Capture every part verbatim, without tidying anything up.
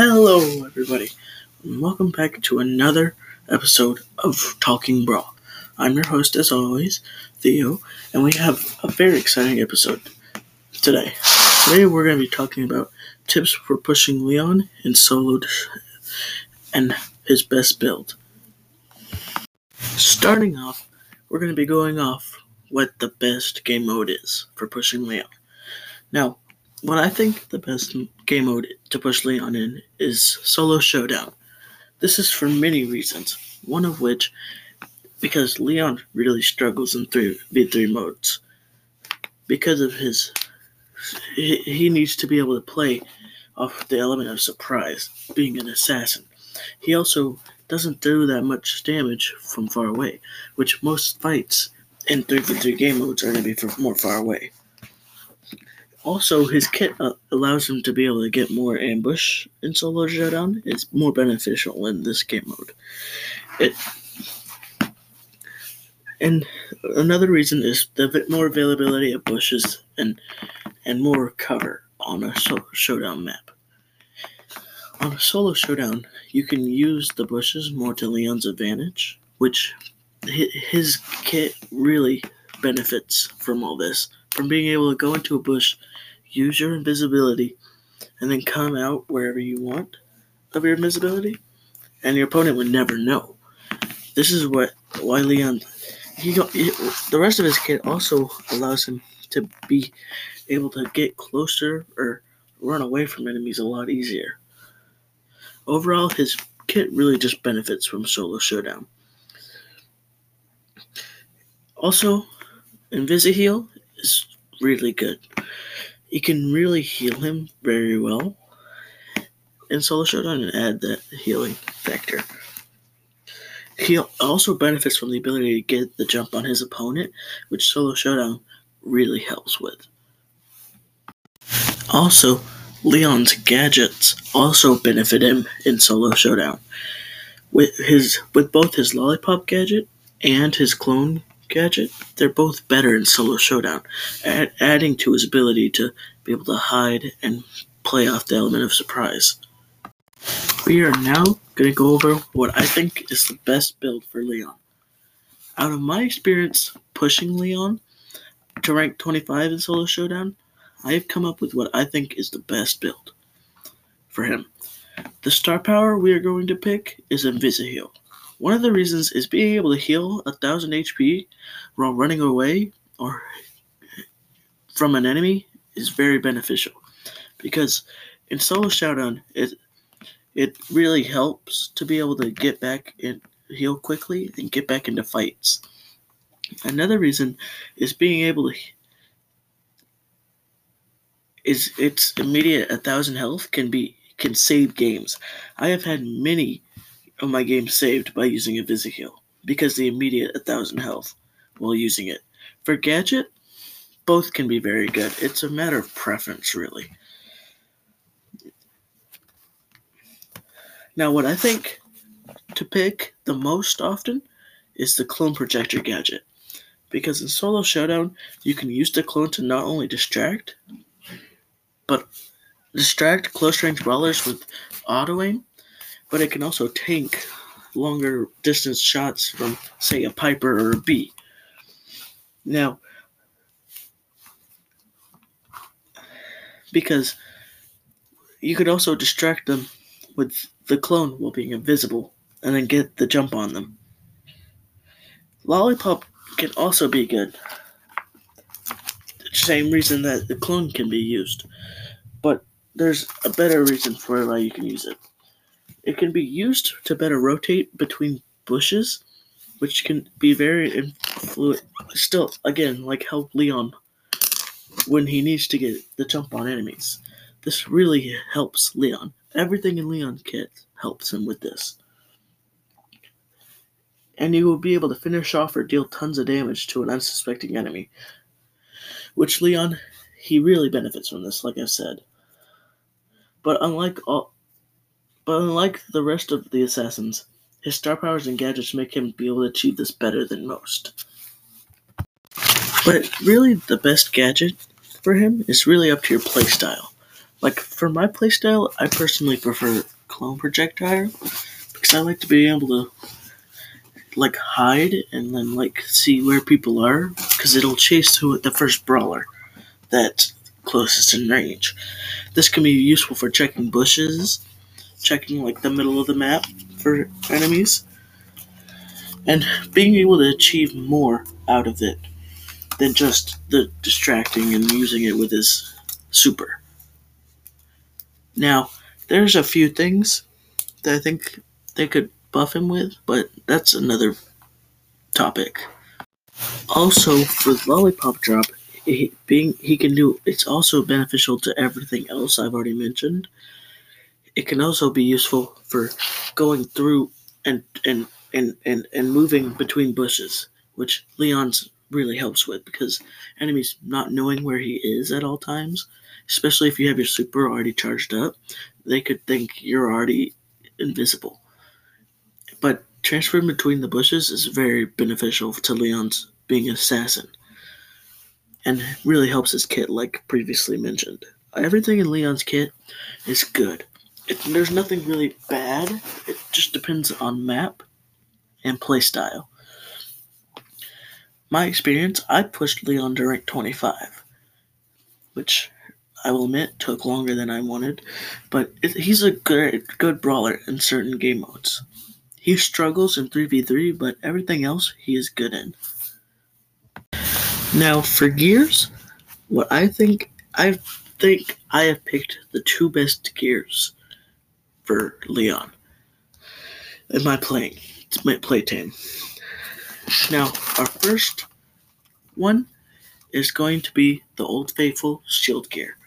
Hello, everybody, and welcome back to another episode of Talking Brawl. I'm your host, as always, Theo, and we have a very exciting episode today. Today, we're going to be talking about tips for pushing Leon in solo and his best build. Starting off, we're going to be going off what the best game mode is for pushing Leon. Now, what I think the best game mode to push Leon in is Solo Showdown. This is for many reasons, one of which because Leon really struggles in three v three modes. Because of his, he, he needs to be able to play off the element of surprise, being an assassin. He also doesn't do that much damage from far away, which most fights in three v three game modes are going to be from more far away. Also, his kit allows him to be able to get more ambush in Solo Showdown. It's more beneficial in this game mode. It, and another reason is the more availability of bushes and and more cover on a Solo Showdown map. On a Solo Showdown, you can use the bushes more to Leon's advantage, which his kit really benefits from all this. From being able to go into a bush, use your invisibility, and then come out wherever you want of your invisibility, and your opponent would never know. This is what why Leon, he don't, he, the rest of his kit also allows him to be able to get closer or run away from enemies a lot easier. Overall, his kit really just benefits from Solo Showdown. Also, InvisiHeal is really good. You can really heal him very well in Solo Showdown and add that healing factor. He also benefits from the ability to get the jump on his opponent, which Solo Showdown really helps with. Also, Leon's gadgets also benefit him in Solo Showdown. With his with both his Lollipop gadget and his clone gadget, they're both better in Solo Showdown, add, adding to his ability to be able to hide and play off the element of surprise. We are now going to go over what I think is the best build for Leon. Out of my experience pushing Leon to rank twenty-five in Solo Showdown, I have come up with what I think is the best build for him. The star power we are going to pick is InvisiHeal. One of the reasons is being able to heal one thousand H P while running away or from an enemy is very beneficial. Because in Solo Showdown, it it really helps to be able to get back and heal quickly and get back into fights. Another reason is being able to is its immediate one thousand health can be can save games. I have had many of my game saved by using InvisiHeal because the immediate one thousand health while using it. For gadget, both can be very good. It's a matter of preference, really. Now, what I think to pick the most often is the clone projector gadget, because in Solo Showdown, you can use the clone to not only distract, but distract close-range brawlers with auto-aim, but it can also tank longer distance shots from, say, a Piper or a bee. Now, because you could also distract them with the clone while being invisible and then get the jump on them. Lollipop can also be good. Same reason that the clone can be used, but there's a better reason for why you can use it. It can be used to better rotate between bushes, which can be very influent. Still, again, like help Leon when he needs to get the jump on enemies. This really helps Leon. Everything in Leon's kit helps him with this. And you will be able to finish off or deal tons of damage to an unsuspecting enemy, which Leon, he really benefits from this, like I said. But unlike all... But unlike the rest of the assassins, his star powers and gadgets make him be able to achieve this better than most. But really, the best gadget for him is really up to your playstyle. Like, for my playstyle, I personally prefer clone projector, because I like to be able to, like, hide and then, like, see where people are, because it'll chase to the first brawler that's closest in range. This can be useful for checking bushes, checking, like, the middle of the map for enemies, and being able to achieve more out of it than just the distracting and using it with his super. Now, there's a few things that I think they could buff him with, but that's another topic. Also, with Lollipop Drop, it being he can do, it's also beneficial to everything else I've already mentioned. It can also be useful for going through and and and and, and moving between bushes, which Leon's really helps with, because enemies not knowing where he is at all times, especially if you have your super already charged up, they could think you're already invisible. But transferring between the bushes is very beneficial to Leon's being an assassin, and really helps his kit, like previously mentioned. Everything in Leon's kit is good. It, there's nothing really bad. It just depends on map and play style. My experience, I pushed Leon to rank twenty-five, which I will admit took longer than I wanted, but it, he's a good, good brawler in certain game modes. He struggles in three v three, but everything else he is good in. Now for gears, what I think, I think I have picked the two best gears for Leon in my playing, it's my play time. Now, our first one is going to be the Old Faithful Shield Gear.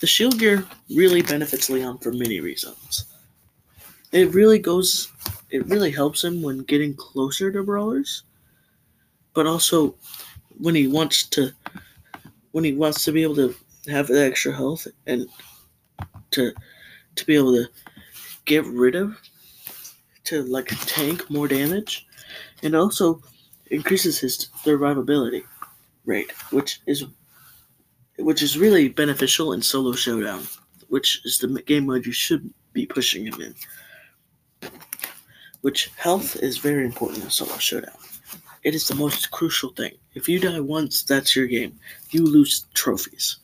The Shield Gear really benefits Leon for many reasons. It really goes, it really helps him when getting closer to brawlers, but also when he wants to, when he wants to be able to have the extra health and to to be able to get rid of, to like tank more damage. And also increases his survivability rate, which is which is really beneficial in Solo Showdown, which is the game mode you should be pushing him in. Which health is very important in Solo Showdown. It is the most crucial thing. If you die once, that's your game. You lose trophies.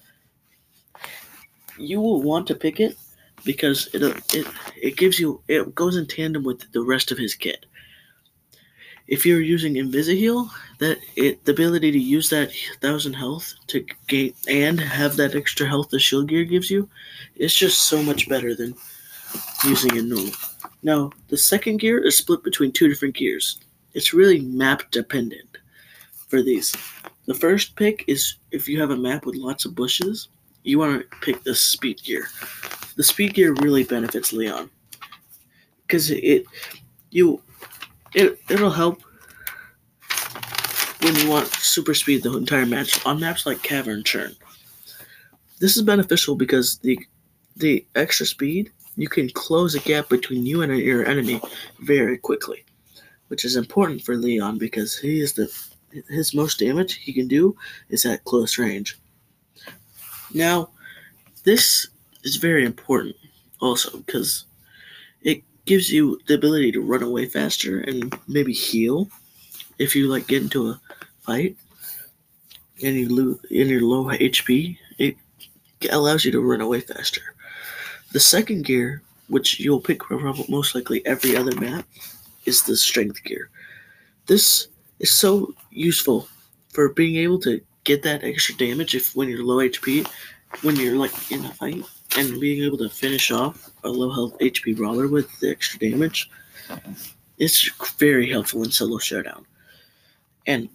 You will want to pick it because it it it gives you it goes in tandem with the rest of his kit. If you're using InvisiHeal, that it the ability to use that thousand health to gain and have that extra health the shield gear gives you, it's just so much better than using a normal. Now, the second gear is split between two different gears. It's really map dependent for these. The first pick is if you have a map with lots of bushes, you want to pick the speed gear. The speed gear really benefits Leon because it you. It, it'll help when you want super speed the entire match on maps like Cavern Churn. This is beneficial because the the extra speed, you can close a gap between you and your enemy very quickly, which is important for Leon because he is the his most damage he can do is at close range. Now, this is very important also because it gives you the ability to run away faster and maybe heal if you like get into a fight and you lose and you're low H P. It allows you to run away faster. The second gear, which you'll pick from most likely every other map, is the strength gear. This is so useful for being able to get that extra damage if when you're low H P, when you're like in a fight, and being able to finish off a low health H P brawler with the extra damage, it's very helpful in Solo Showdown. And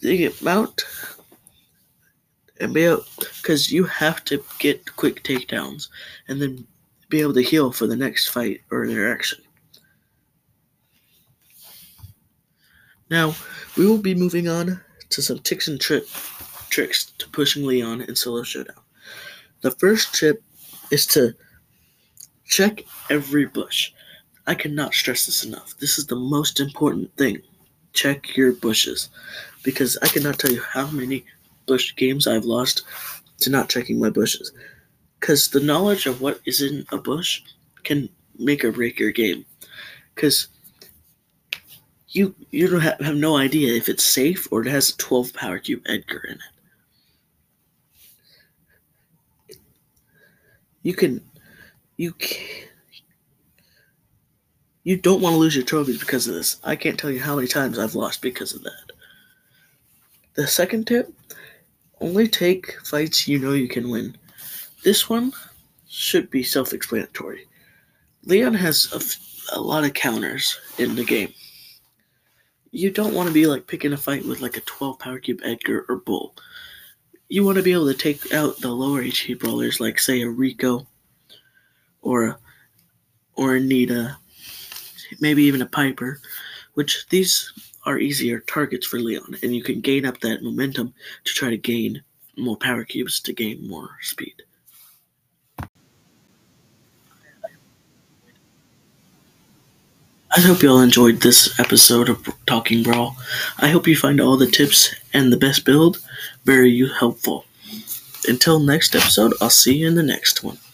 the amount, because you have to get quick takedowns and then be able to heal for the next fight or interaction. Now, we will be moving on to some tips and tri- tricks to pushing Leon in Solo Showdown. The first tip is to check every bush. I cannot stress this enough. This is the most important thing. Check your bushes. Because I cannot tell you how many bush games I've lost to not checking my bushes. Because the knowledge of what is in a bush can make or break your game. Because you you don't have, have no idea if it's safe or it has a twelve power cube Edgar in it. You can... You can, you don't want to lose your trophies because of this. I can't tell you how many times I've lost because of that. The second tip, only take fights you know you can win. This one should be self-explanatory. Leon has a, f- a lot of counters in the game. You don't want to be like picking a fight with like a twelve power cube Edgar or Bull. You want to be able to take out the lower H P brawlers like say a Rico or a, or Anita, maybe even a Piper, which these are easier targets for Leon, and you can gain up that momentum to try to gain more power cubes to gain more speed. I hope you all enjoyed this episode of Talking Brawl. I hope you find all the tips and the best build very helpful. Until next episode, I'll see you in the next one.